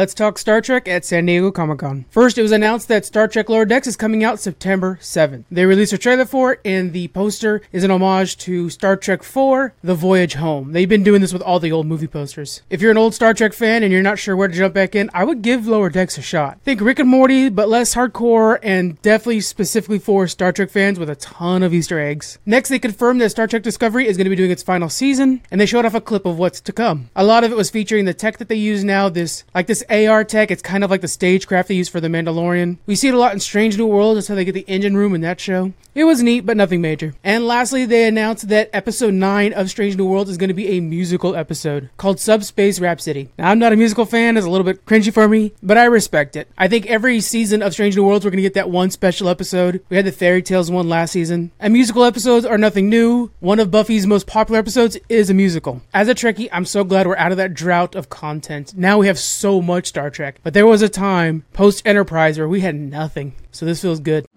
Let's talk Star Trek at San Diego Comic-Con. First, it was announced that Star Trek Lower Decks is coming out September 7th. They released a trailer for it, and the poster is an homage to Star Trek IV The Voyage Home. They've been doing this with all the old movie posters. If you're an old Star Trek fan and you're not sure where to jump back in, I would give Lower Decks a shot. Think Rick and Morty, but less hardcore, and definitely specifically for Star Trek fans with a ton of Easter eggs. Next, they confirmed that Star Trek Discovery is going to be doing its final season, and they showed off a clip of what's to come. A lot of it was featuring the tech that they use now, this AR tech. It's kind of like the stagecraft they use for the Mandalorian. We see it a lot in Strange New Worlds. That's how they get the engine room in that show. It was neat, but nothing major. And lastly, they announced that episode 9 of Strange New Worlds is going to be a musical episode called Subspace Rhapsody. Now, I'm not a musical fan. It's a little bit cringy for me, but I respect it. I think every season of Strange New Worlds, we're going to get that one special episode. We had the fairy tales one last season. And musical episodes are nothing new. One of Buffy's most popular episodes is a musical. As a Trekkie, I'm so glad we're out of that drought of content. Now we have so much Star Trek, but there was a time post-Enterprise where we had nothing. So this feels good.